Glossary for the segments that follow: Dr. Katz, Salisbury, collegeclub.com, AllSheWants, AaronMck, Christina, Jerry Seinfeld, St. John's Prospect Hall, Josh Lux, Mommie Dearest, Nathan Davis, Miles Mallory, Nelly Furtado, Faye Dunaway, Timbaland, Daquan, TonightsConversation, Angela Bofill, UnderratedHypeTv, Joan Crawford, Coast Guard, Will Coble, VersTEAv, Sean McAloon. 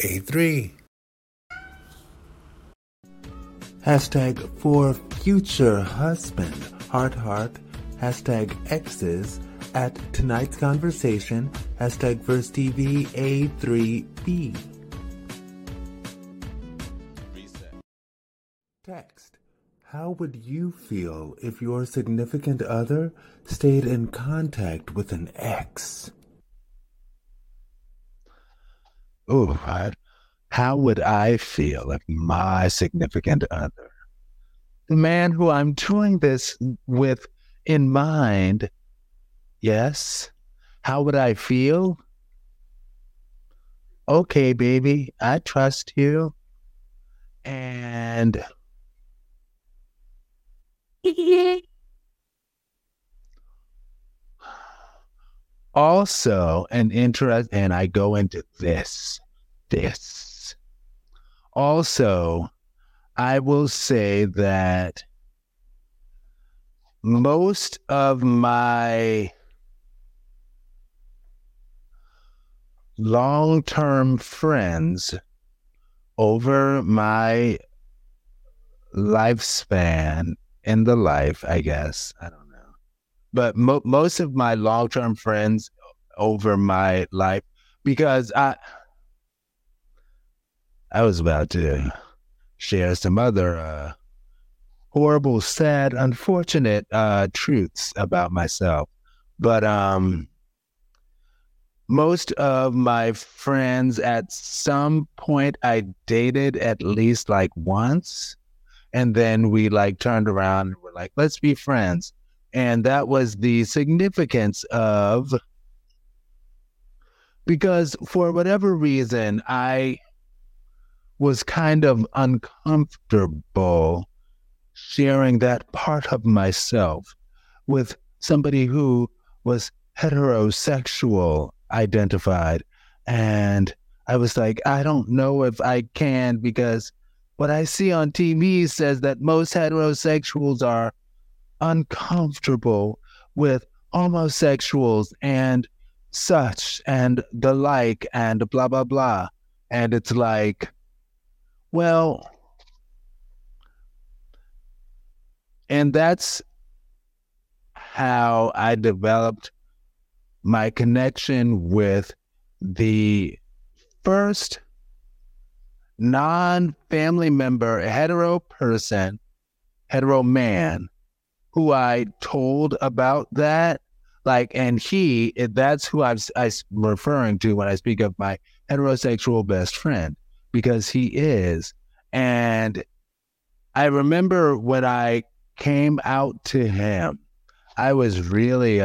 A3. #4FutureHusband, heart, #EXs, @TonightsConversation, #VersTEAv.com/A3B. Text. How would you feel if your significant other stayed in contact with an ex? How would I feel if my significant other, the man who I'm doing this with in mind, yes, how would I feel? Okay, baby, I trust you. And also an interest, and I go into this. Also, I will say that most of my long-term friends over my lifespan in the life, I guess, I don't know. But most of my long-term friends over my life, because I was about to share some other horrible, sad, unfortunate truths about myself. But most of my friends, at some point, I dated at least like once. And then we like turned around and were like, let's be friends. And that was the significance of, because for whatever reason, I was kind of uncomfortable sharing that part of myself with somebody who was heterosexual identified. And I was like, I don't know if I can, because what I see on TV says that most heterosexuals are uncomfortable with homosexuals and such and the like and blah, blah, blah. And it's like, well, and that's how I developed my connection with the first non-family member, hetero man, who I told about that. Like, and that's who I'm referring to when I speak of my heterosexual best friend. Because he is. And I remember when I came out to him, I was really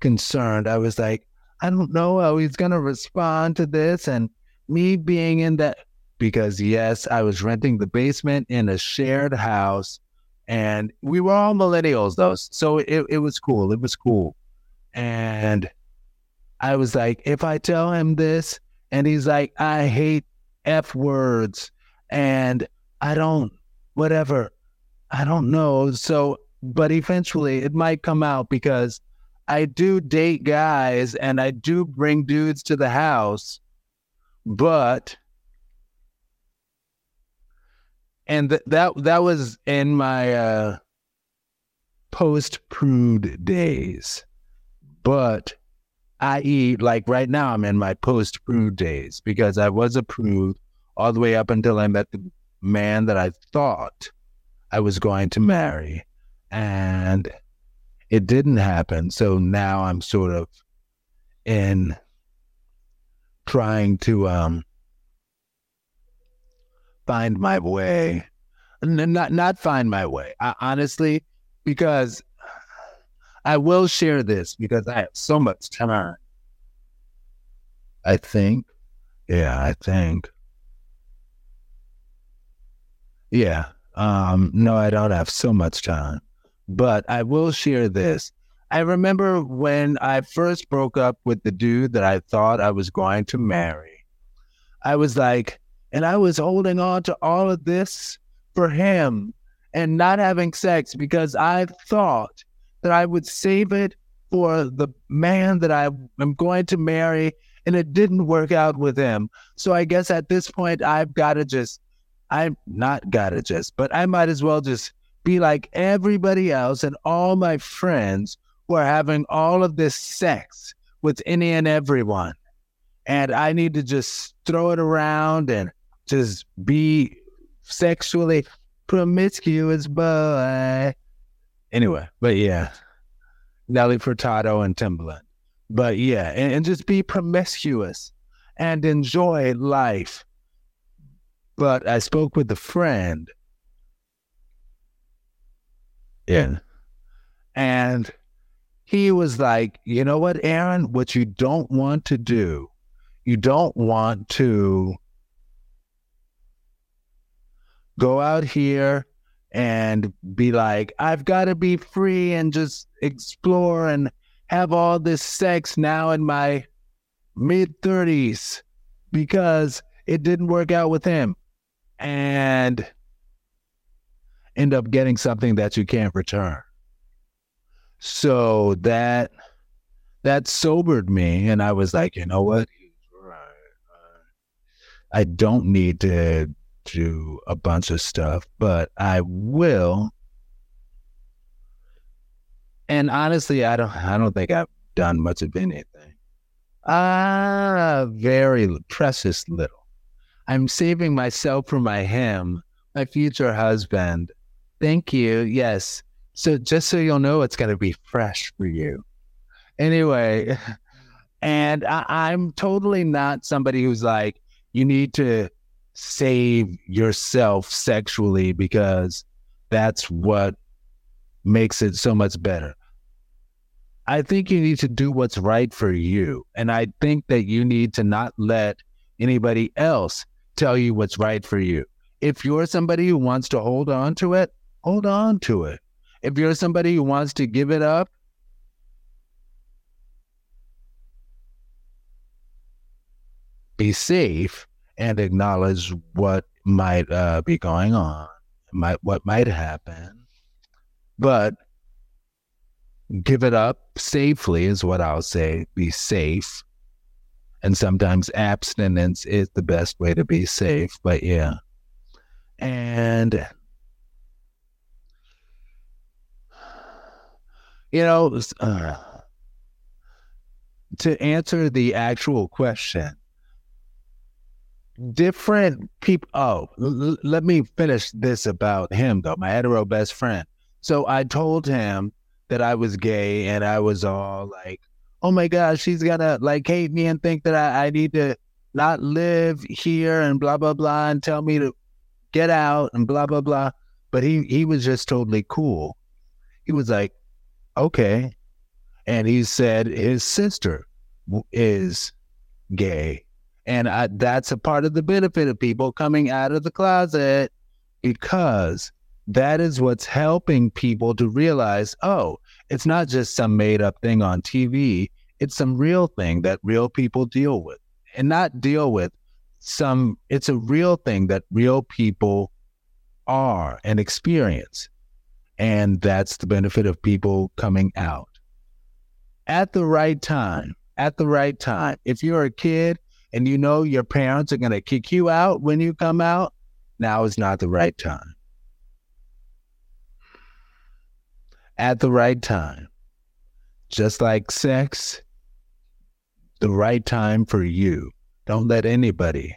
concerned. I was like, I don't know how he's going to respond to this. And me being in that, because yes, I was renting the basement in a shared house, and we were all millennials though. So it was cool. It was cool. And I was like, if I tell him this and he's like, I hate F words, and I don't know. So, but eventually it might come out, because I do date guys and I do bring dudes to the house, but, and that was in my post-prude days, but i.e. like right now I'm in my post-prude days, because I was a prude all the way up until I met the man that I thought I was going to marry, and it didn't happen. So now I'm sort of in trying to find my way. Not find my way. I honestly, because I will share this, because I have so much time. I think. No, I don't have so much time, but I will share this. I remember when I first broke up with the dude that I thought I was going to marry, I was like, and I was holding on to all of this for him and not having sex, because I thought that I would save it for the man that I am going to marry, and it didn't work out with him. So I guess at this point, I might as well just be like everybody else and all my friends who are having all of this sex with any and everyone. And I need to just throw it around and just be sexually promiscuous, boy. Anyway, but yeah, Nelly Furtado and Timbaland. But yeah, and just be promiscuous and enjoy life. But I spoke with a friend. Yeah. And he was like, you know what, Aaron, what you don't want to do, you don't want to go out here and be like, I've got to be free and just explore and have all this sex now in my mid-30s because it didn't work out with him and end up getting something that you can't return. So that sobered me, and I was like, you know what? I don't need to do a bunch of stuff, but I will. And honestly, I don't think I've done much of anything. Very precious little. I'm saving myself for my him, my future husband. Thank you. Yes. So just so you'll know, it's going to be fresh for you. Anyway, and I'm totally not somebody who's like, you need to save yourself sexually because that's what makes it so much better. I think you need to do what's right for you. And I think that you need to not let anybody else tell you what's right for you. If you're somebody who wants to hold on to it, hold on to it. If you're somebody who wants to give it up, be safe and acknowledge what might be going on, what might happen, but give it up safely is what I'll say. Be safe, and sometimes abstinence is the best way to be safe. But yeah, and you know, to answer the actual question. Different people. Oh, let me finish this about him, though, my hetero best friend. So I told him that I was gay, and I was all like, oh my gosh, she's gonna like hate me and think that I need to not live here and blah, blah, blah, and tell me to get out and blah, blah, blah. But he was just totally cool. He was like, okay. And he said his sister is gay. And that's a part of the benefit of people coming out of the closet, because that is what's helping people to realize, oh, it's not just some made up thing on TV. It's some real thing that real people deal with, and not deal with some. It's a real thing that real people are and experience. And that's the benefit of people coming out at the right time, at the right time. If you're a kid, and you know your parents are going to kick you out when you come out, now is not the right time. At the right time. Just like sex, the right time for you. Don't let anybody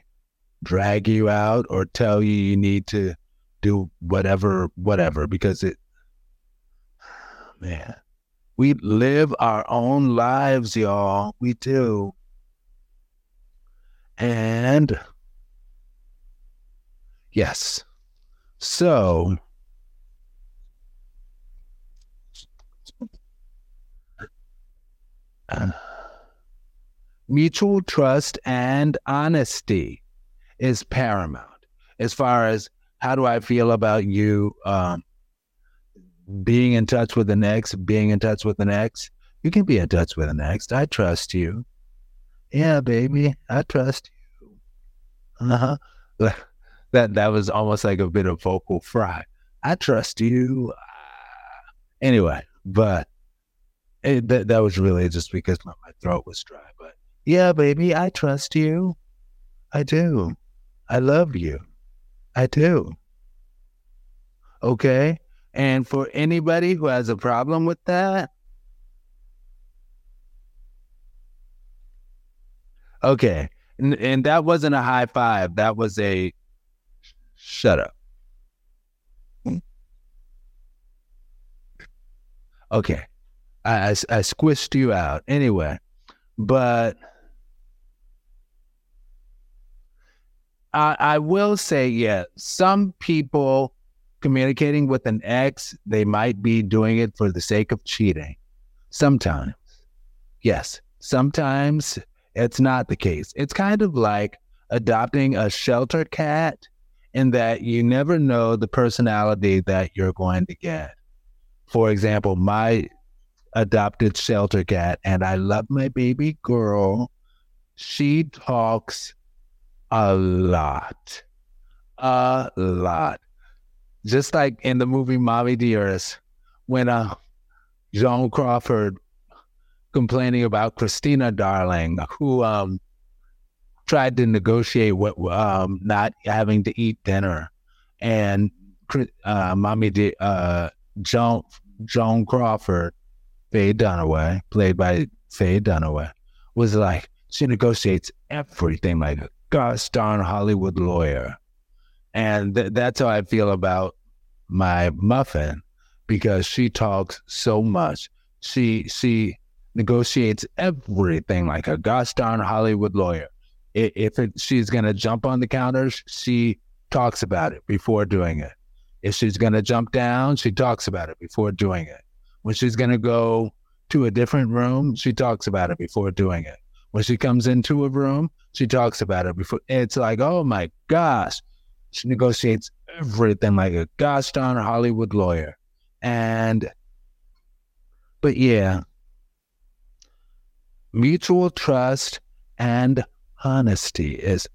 drag you out or tell you you need to do whatever, because man, we live our own lives, y'all. We do. And yes, so mutual trust and honesty is paramount as far as how do I feel about you being in touch with the next, being in touch with the next. You can be in touch with the next. I trust you. Yeah, baby, I trust you. That was almost like a bit of vocal fry. I trust you. Anyway, but that was really just because my throat was dry. But yeah, baby, I trust you. I do. I love you. I do. Okay? And for anybody who has a problem with that, okay. And that wasn't a high five. That was a shut up. Okay. I squished you out anyway, but I will say, yeah, some people communicating with an ex, they might be doing it for the sake of cheating. Sometimes. Yes. Sometimes it's not the case. It's kind of like adopting a shelter cat in that you never know the personality that you're going to get. For example, my adopted shelter cat, and I love my baby girl. She talks a lot. Just like in the movie Mommie Dearest, when Joan Crawford complaining about Christina, darling, who tried to negotiate with not having to eat dinner, and Joan Crawford, Faye Dunaway, played by Faye Dunaway, was like, she negotiates everything like a gosh darn Hollywood lawyer. And that's how I feel about my muffin, because she talks so much. She negotiates everything like a gosh darn Hollywood lawyer. If she's going to jump on the counter, she talks about it before doing it. If she's going to jump down, she talks about it before doing it. When she's going to go to a different room, she talks about it before doing it. When she comes into a room, she talks about it before. It's like, oh my gosh. She negotiates everything like a gosh darn Hollywood lawyer. But yeah, mutual trust and honesty is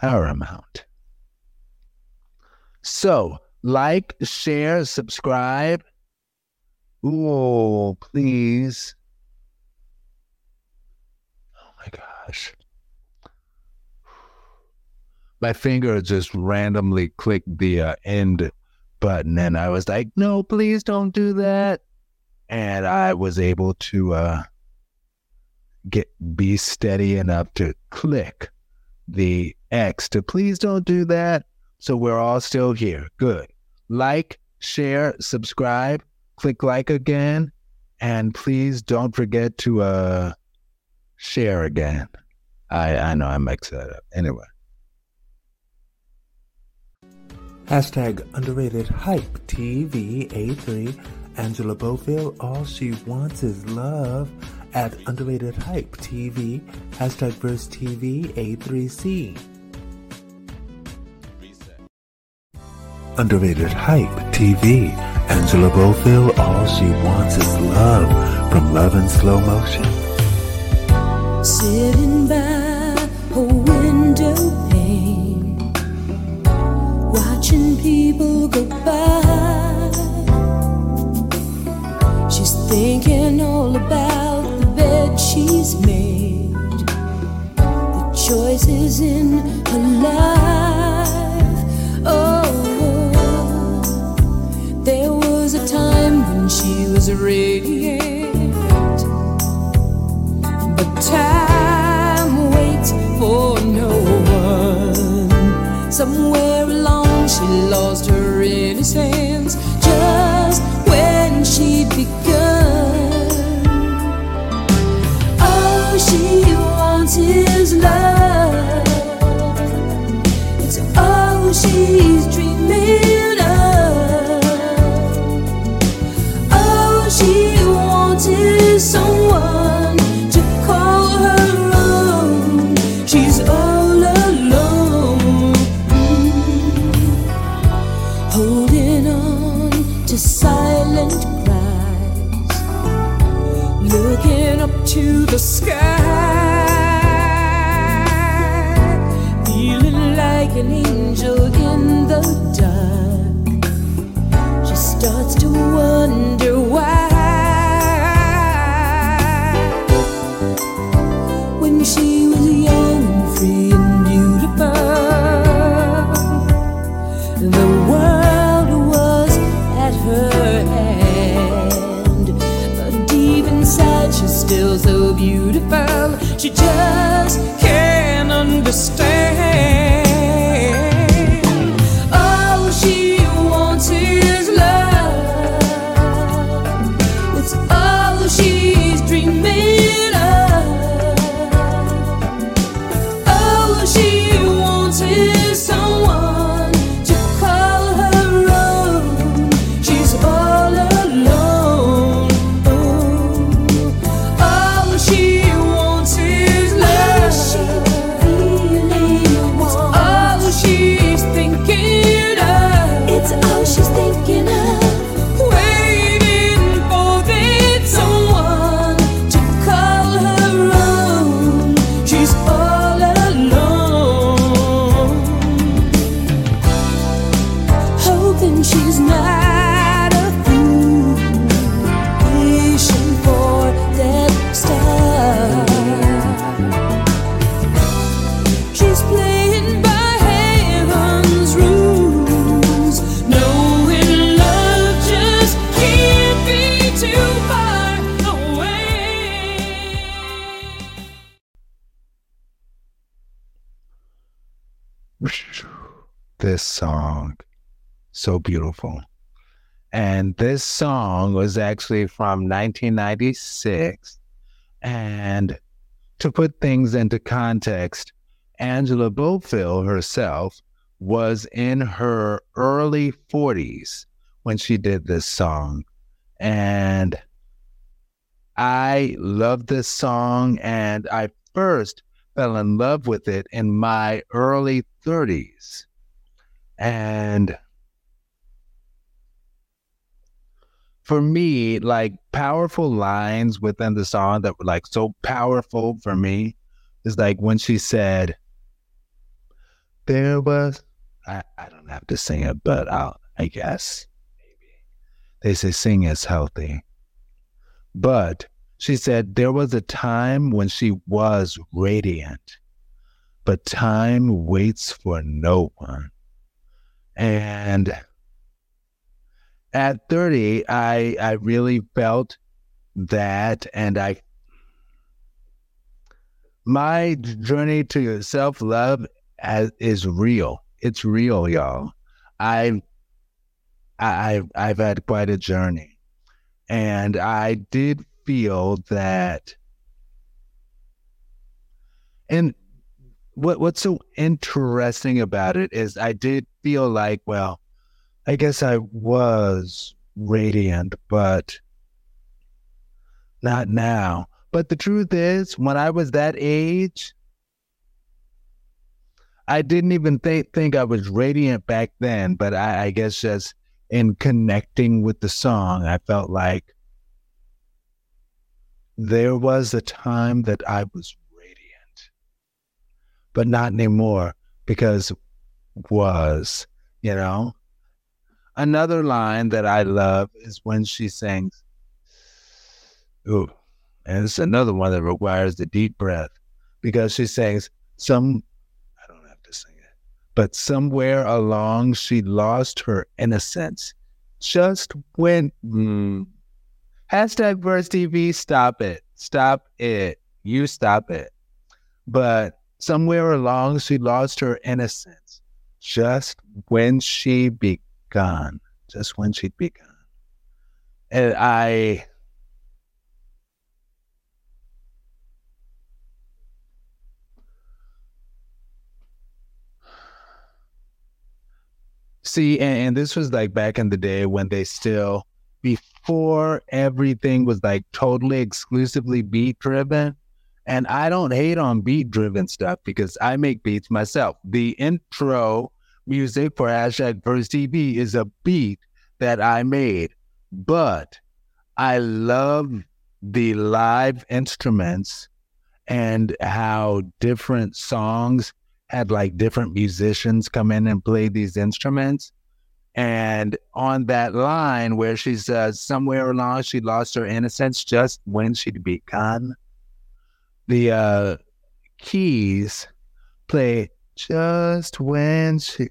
paramount. So, like, share, subscribe. Oh, please. Oh my gosh. My finger just randomly clicked the end button, and I was like, no, please don't do that. And I was able to be steady enough to click the X to please don't do that. So we're all still here. Good. Like, share, subscribe, click like again, and please don't forget to share again. I know I mixed that up. Anyway. #UnderratedHypeTV83. Angela Bofill, all she wants is love. @UnderratedHypeTV. #VersTEAv83C. Underrated Hype TV. Angela Bofill, all she wants is love. From Love in Slow Motion. Sitting by a window pane, watching people go by. She's thinking all about the bed she's made, the choices in her life. Oh, there was a time when she was radiant, but time waits for no one. Somewhere along she lost her innocence, just when she'd begun. All she wants is love. It's all she's dreaming. She wants is someone to call her own. She's all alone, holding on to silent cries, looking up to the sky, feeling like an angel in the dark. She starts to wonder why. She understand. All she wants is love. It's all she's dreaming of. All she wants is someone to call her own. She's all alone. Oh. All she wants is love. It's all she's thinking of. It's all she's thinking of. Waiting for that someone to call her own. She's all alone. Hoping she's not a fool, wishing for that star. She's playing by heaven's rules, knowing love just can't be too far away. This song, so beautiful. And this song was actually from 1996. And to put things into context, Angela Bofill herself was in her early 40s when she did this song. And I love this song, and I first fell in love with it in my early 30s. And for me, like, powerful lines within the song that were like so powerful for me is like when she said, there was, I don't have to sing it, but I guess they say sing is healthy. But she said, there was a time when she was radiant, but time waits for no one. And at 30, I really felt that, and my journey to self-love is real. It's real, y'all. I've had quite a journey, and I did feel that. And what's so interesting about it is I did feel like, well, I guess I was radiant, but not now. But the truth is, when I was that age, I didn't even think I was radiant back then. But I guess just in connecting with the song, I felt like there was a time that I was but not anymore, because was, you know? Another line that I love is when she sings, ooh, and it's another one that requires the deep breath, because she sings, I don't have to sing it, but somewhere along she lost her innocence. Just when, hashtag VersTEAV, stop it, you stop it. But somewhere along, she lost her innocence just when she'd begun. And and this was like back in the day when they still, before everything was like totally exclusively beat driven. And I don't hate on beat-driven stuff because I make beats myself. The intro music for #VersTEAV is a beat that I made. But I love the live instruments and how different songs had like different musicians come in and play these instruments. And on that line where she says, somewhere along she lost her innocence just when she'd begun, the keys play just when she,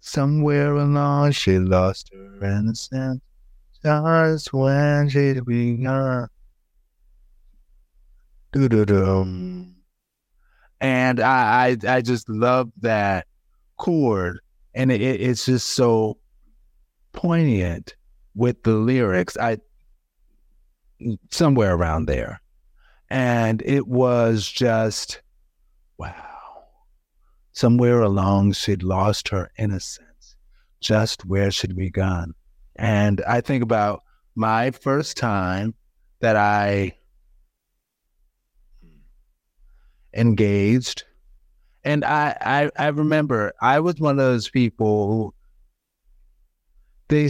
somewhere along she lost her innocence, just when she began. And I just love that chord. And it's just so poignant with the lyrics. Somewhere around there. And it was just, wow. Somewhere along, she'd lost her innocence. Just where should we gone? And I think about my first time that I engaged. And I remember I was one of those people who,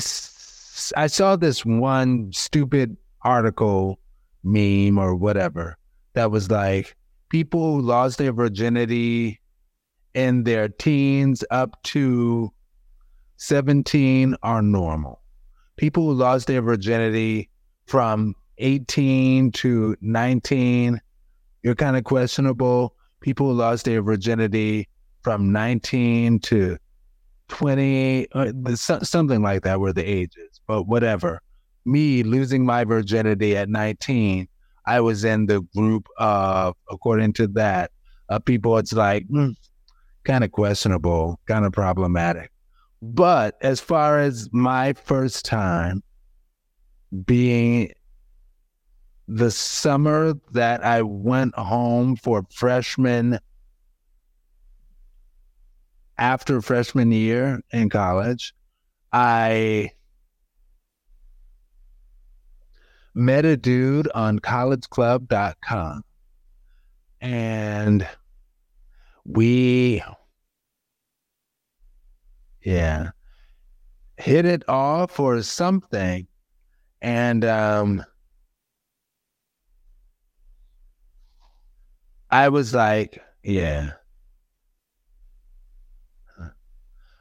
I saw this one stupid article, meme or whatever, that was like, people who lost their virginity in their teens up to 17 are normal. People who lost their virginity from 18 to 19, you're kind of questionable. People who lost their virginity from 19 to 20, something like that were the ages, but whatever. Me losing my virginity at 19, I was in the group of, according to that, people it's like, kind of questionable, kind of problematic. But as far as my first time being the summer that I went home for freshman, after freshman year in college, I met a dude on collegeclub.com, and we hit it off or something. And I was like,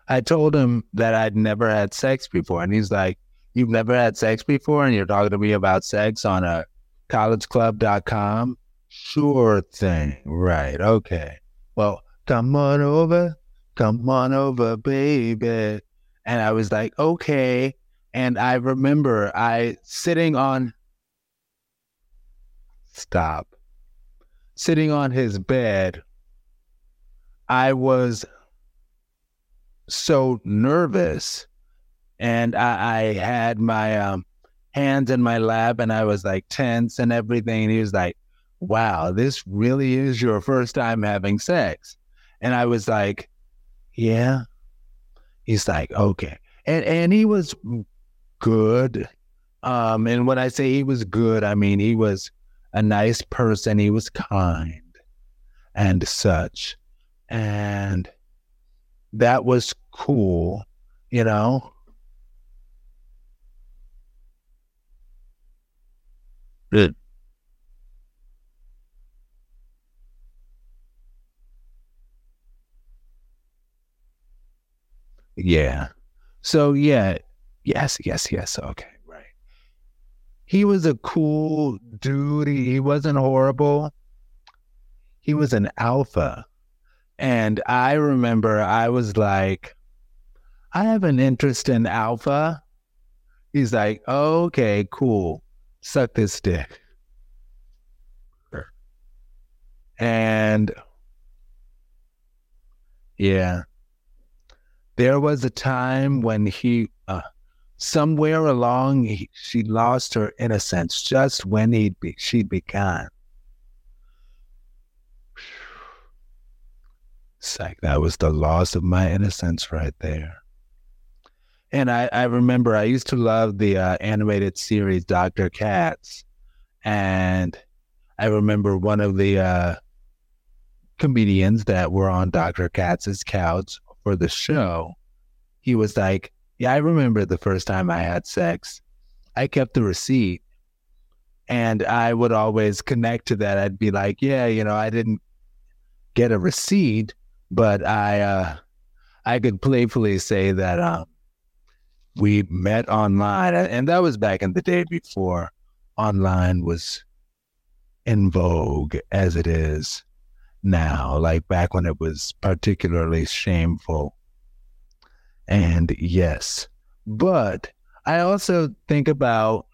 I told him that I'd never had sex before, and he's like, you've never had sex before and you're talking to me about sex on a collegeclub.com? Sure thing. Right. Okay. Well, come on over, baby. And I was like, okay. And I remember sitting on his bed. I was so nervous. And I had my hands in my lap, and I was like tense and everything. And he was like, wow, this really is your first time having sex. And I was like, yeah. He's like, okay. And he was good. And when I say he was good, I mean, he was a nice person. He was kind and such. And that was cool, you know? Good. Yeah. So yeah. Yes. Okay. Right. He was a cool dude. He wasn't horrible. He was an alpha. And I remember I was like, I have an interest in alpha. He's like, okay, cool. Suck this dick. Sure. And there was a time when he, somewhere along, she lost her innocence just when she'd be gone. It's like, that was the loss of my innocence right there. And I remember I used to love the animated series, Dr. Katz. And I remember one of the comedians that were on Dr. Katz's couch for the show, he was like, I remember the first time I had sex. I kept the receipt. And I would always connect to that. I'd be like, I didn't get a receipt, but I could playfully say that, we met online, and that was back in the day before online was in vogue as it is now, like back when it was particularly shameful. And yes, but I also think about,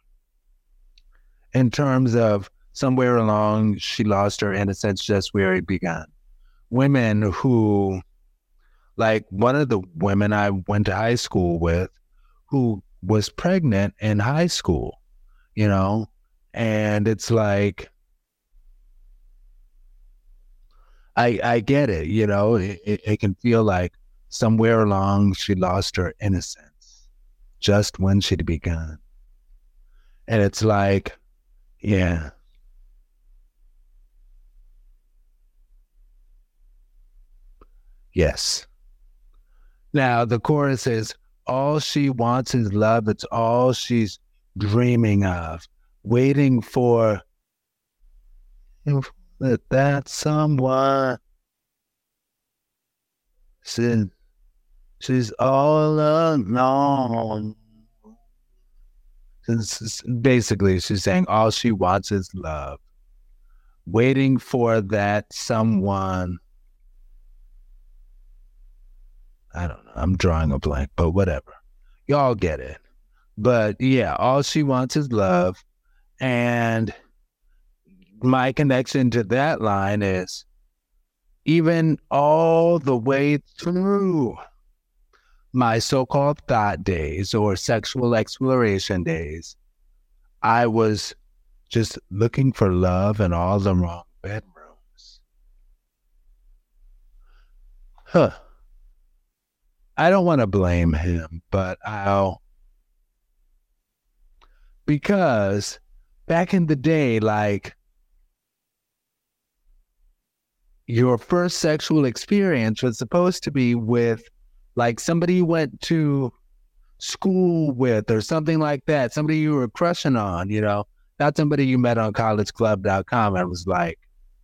in terms of somewhere along, she lost her innocence just where it began. women who, like one of the women I went to high school with who was pregnant in high school, you know, and it's like, I get it, you know, it can feel like somewhere along she lost her innocence just when she'd begun. And it's like, yeah. Yes. Now the chorus is, all she wants is love. It's all she's dreaming of, waiting for that someone. She's all alone. Basically, she's saying all she wants is love, waiting for that someone. I don't know. I'm drawing a blank, but whatever. Y'all get it. But yeah, all she wants is love. And my connection to that line is, even all the way through my so-called thought days or sexual exploration days, I was just looking for love in all the wrong bedrooms. Huh. I don't want to blame him, but because back in the day, like, your first sexual experience was supposed to be with, like, somebody you went to school with or something like that, somebody you were crushing on, you know, not somebody you met on collegeclub.com and was like,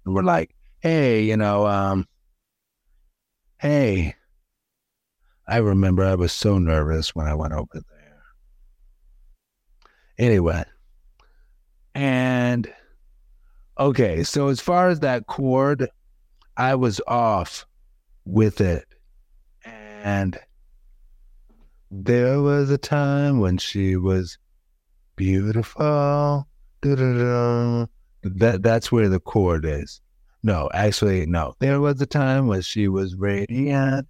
and we're like, hey, you know, hey. I remember I was so nervous when I went over there. Anyway. And okay, so as far as that chord, I was off with it. And there was a time when she was beautiful. That's where the chord is. No, actually, no. There was a time when she was radiant.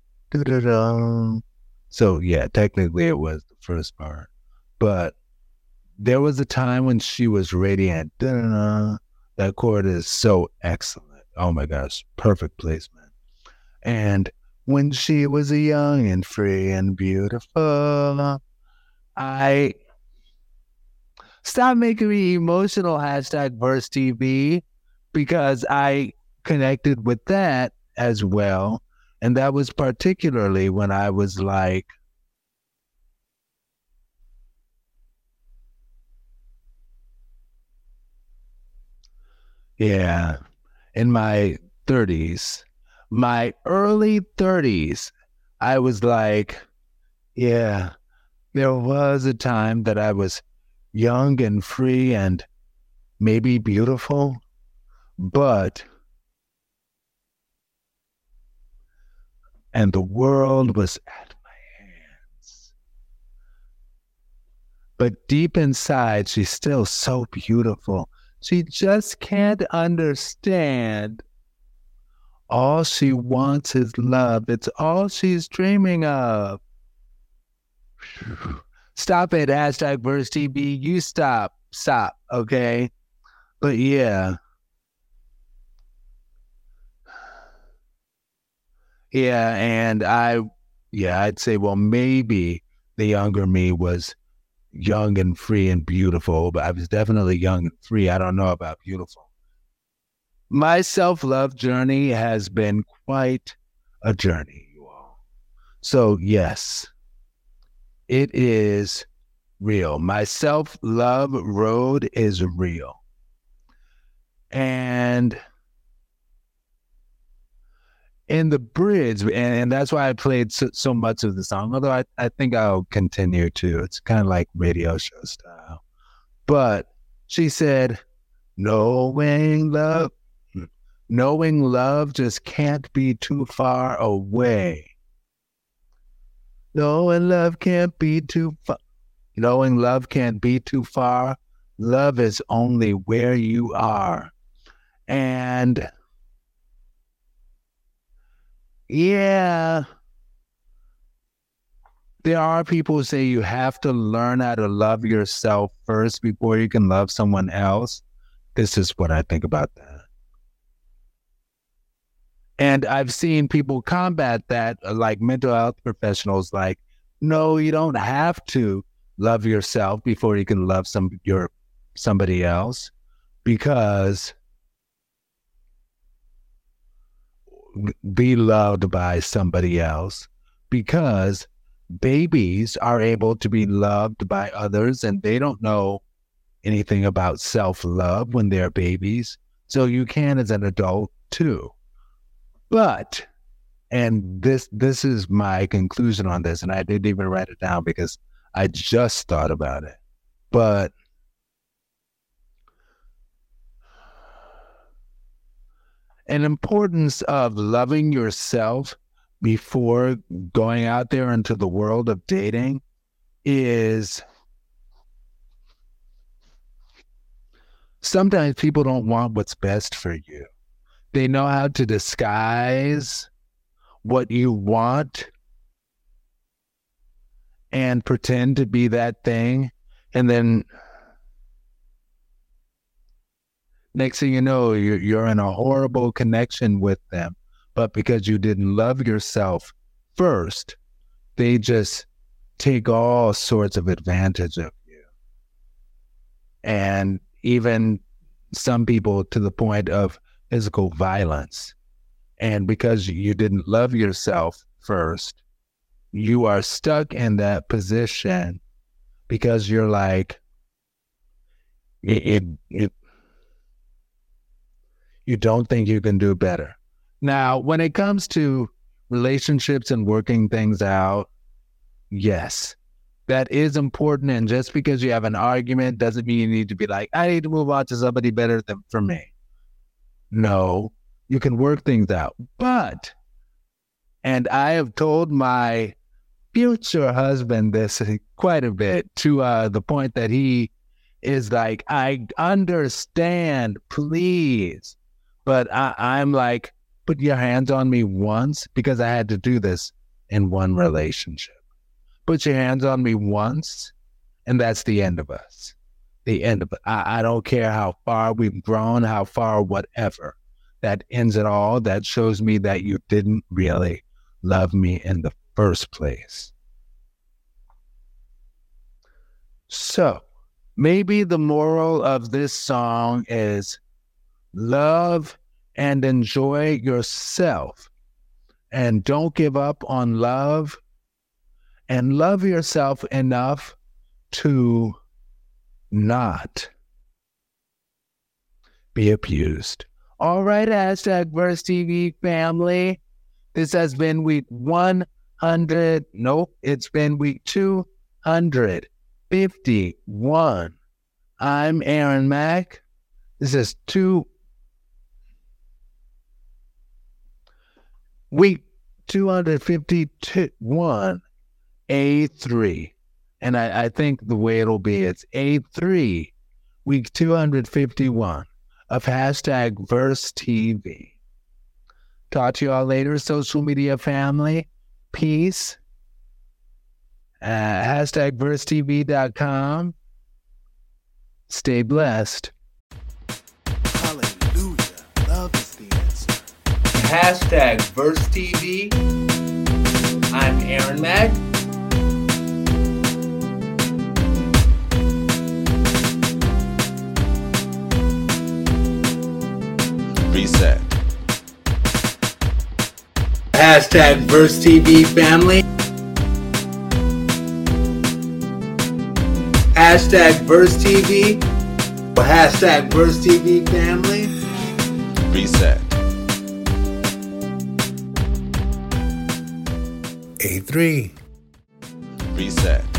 So yeah, technically it was the first part, but there was a time when she was radiant. That chord is so excellent. Oh my gosh, perfect placement. And when she was young and free and beautiful, I stop making me emotional. #VersTV, because I connected with that as well. And that was particularly when I was like, yeah, in my 30s, my early 30s, I was like, yeah, there was a time that I was young and free and maybe beautiful, but... and the world was at my hands. But deep inside, she's still so beautiful. She just can't understand. All she wants is love. It's all she's dreaming of. Stop it, #VersTV. You stop, okay? But yeah. Yeah, and I'd say, well, maybe the younger me was young and free and beautiful, but I was definitely young and free. I don't know about beautiful. My self-love journey has been quite a journey, you all. So, yes, it is real. My self-love road is real. And... in the bridge, and that's why I played so much of the song, although I think I'll continue to. It's kind of like radio show style. But she said, knowing love just can't be too far away. Knowing love can't be too far. Love is only where you are. And yeah, there are people who say you have to learn how to love yourself first before you can love someone else. This is what I think about that. And I've seen people combat that, like mental health professionals, like, no, you don't have to love yourself before you can love somebody else, because be loved by somebody else, because babies are able to be loved by others and they don't know anything about self-love when they're babies. So you can as an adult too. But, and this is my conclusion on this, and I didn't even write it down because I just thought about it, but an importance of loving yourself before going out there into the world of dating is sometimes people don't want what's best for you. They know how to disguise what you want and pretend to be that thing. And then next thing you know, you're in a horrible connection with them. But because you didn't love yourself first, they just take all sorts of advantage of you. And even some people to the point of physical violence. And because you didn't love yourself first, you are stuck in that position because you're like, you don't think you can do better. Now, when it comes to relationships and working things out, yes, that is important. And just because you have an argument doesn't mean you need to be like, I need to move on to somebody better than for me. No, you can work things out. But, and I have told my future husband this quite a bit, to the point that he is like, I understand, please. But I'm like, put your hands on me once, because I had to do this in one relationship. Put your hands on me once, and that's the end of us. The end of it. I don't care how far we've grown, how far, whatever. That ends it all. That shows me that you didn't really love me in the first place. So, maybe the moral of this song is love and enjoy yourself, and don't give up on love, and love yourself enough to not be abused. All right, hashtag VersTEAV family. This has been week 100. Nope, it's been week 251. I'm AaronMck. This is week 251, A3. And I think the way it'll be, it's A3, week 251 of hashtag VersTEAV. Talk to you all later, social media family. Peace. Hashtag VersTEAV.com. Stay blessed. Hallelujah. Love is the answer. Hashtag VersTEAV. I'm AaronMck. Reset. Hashtag VersTEAV family. Hashtag VersTEAV. Hashtag VersTEAV family. Reset. A3. Reset.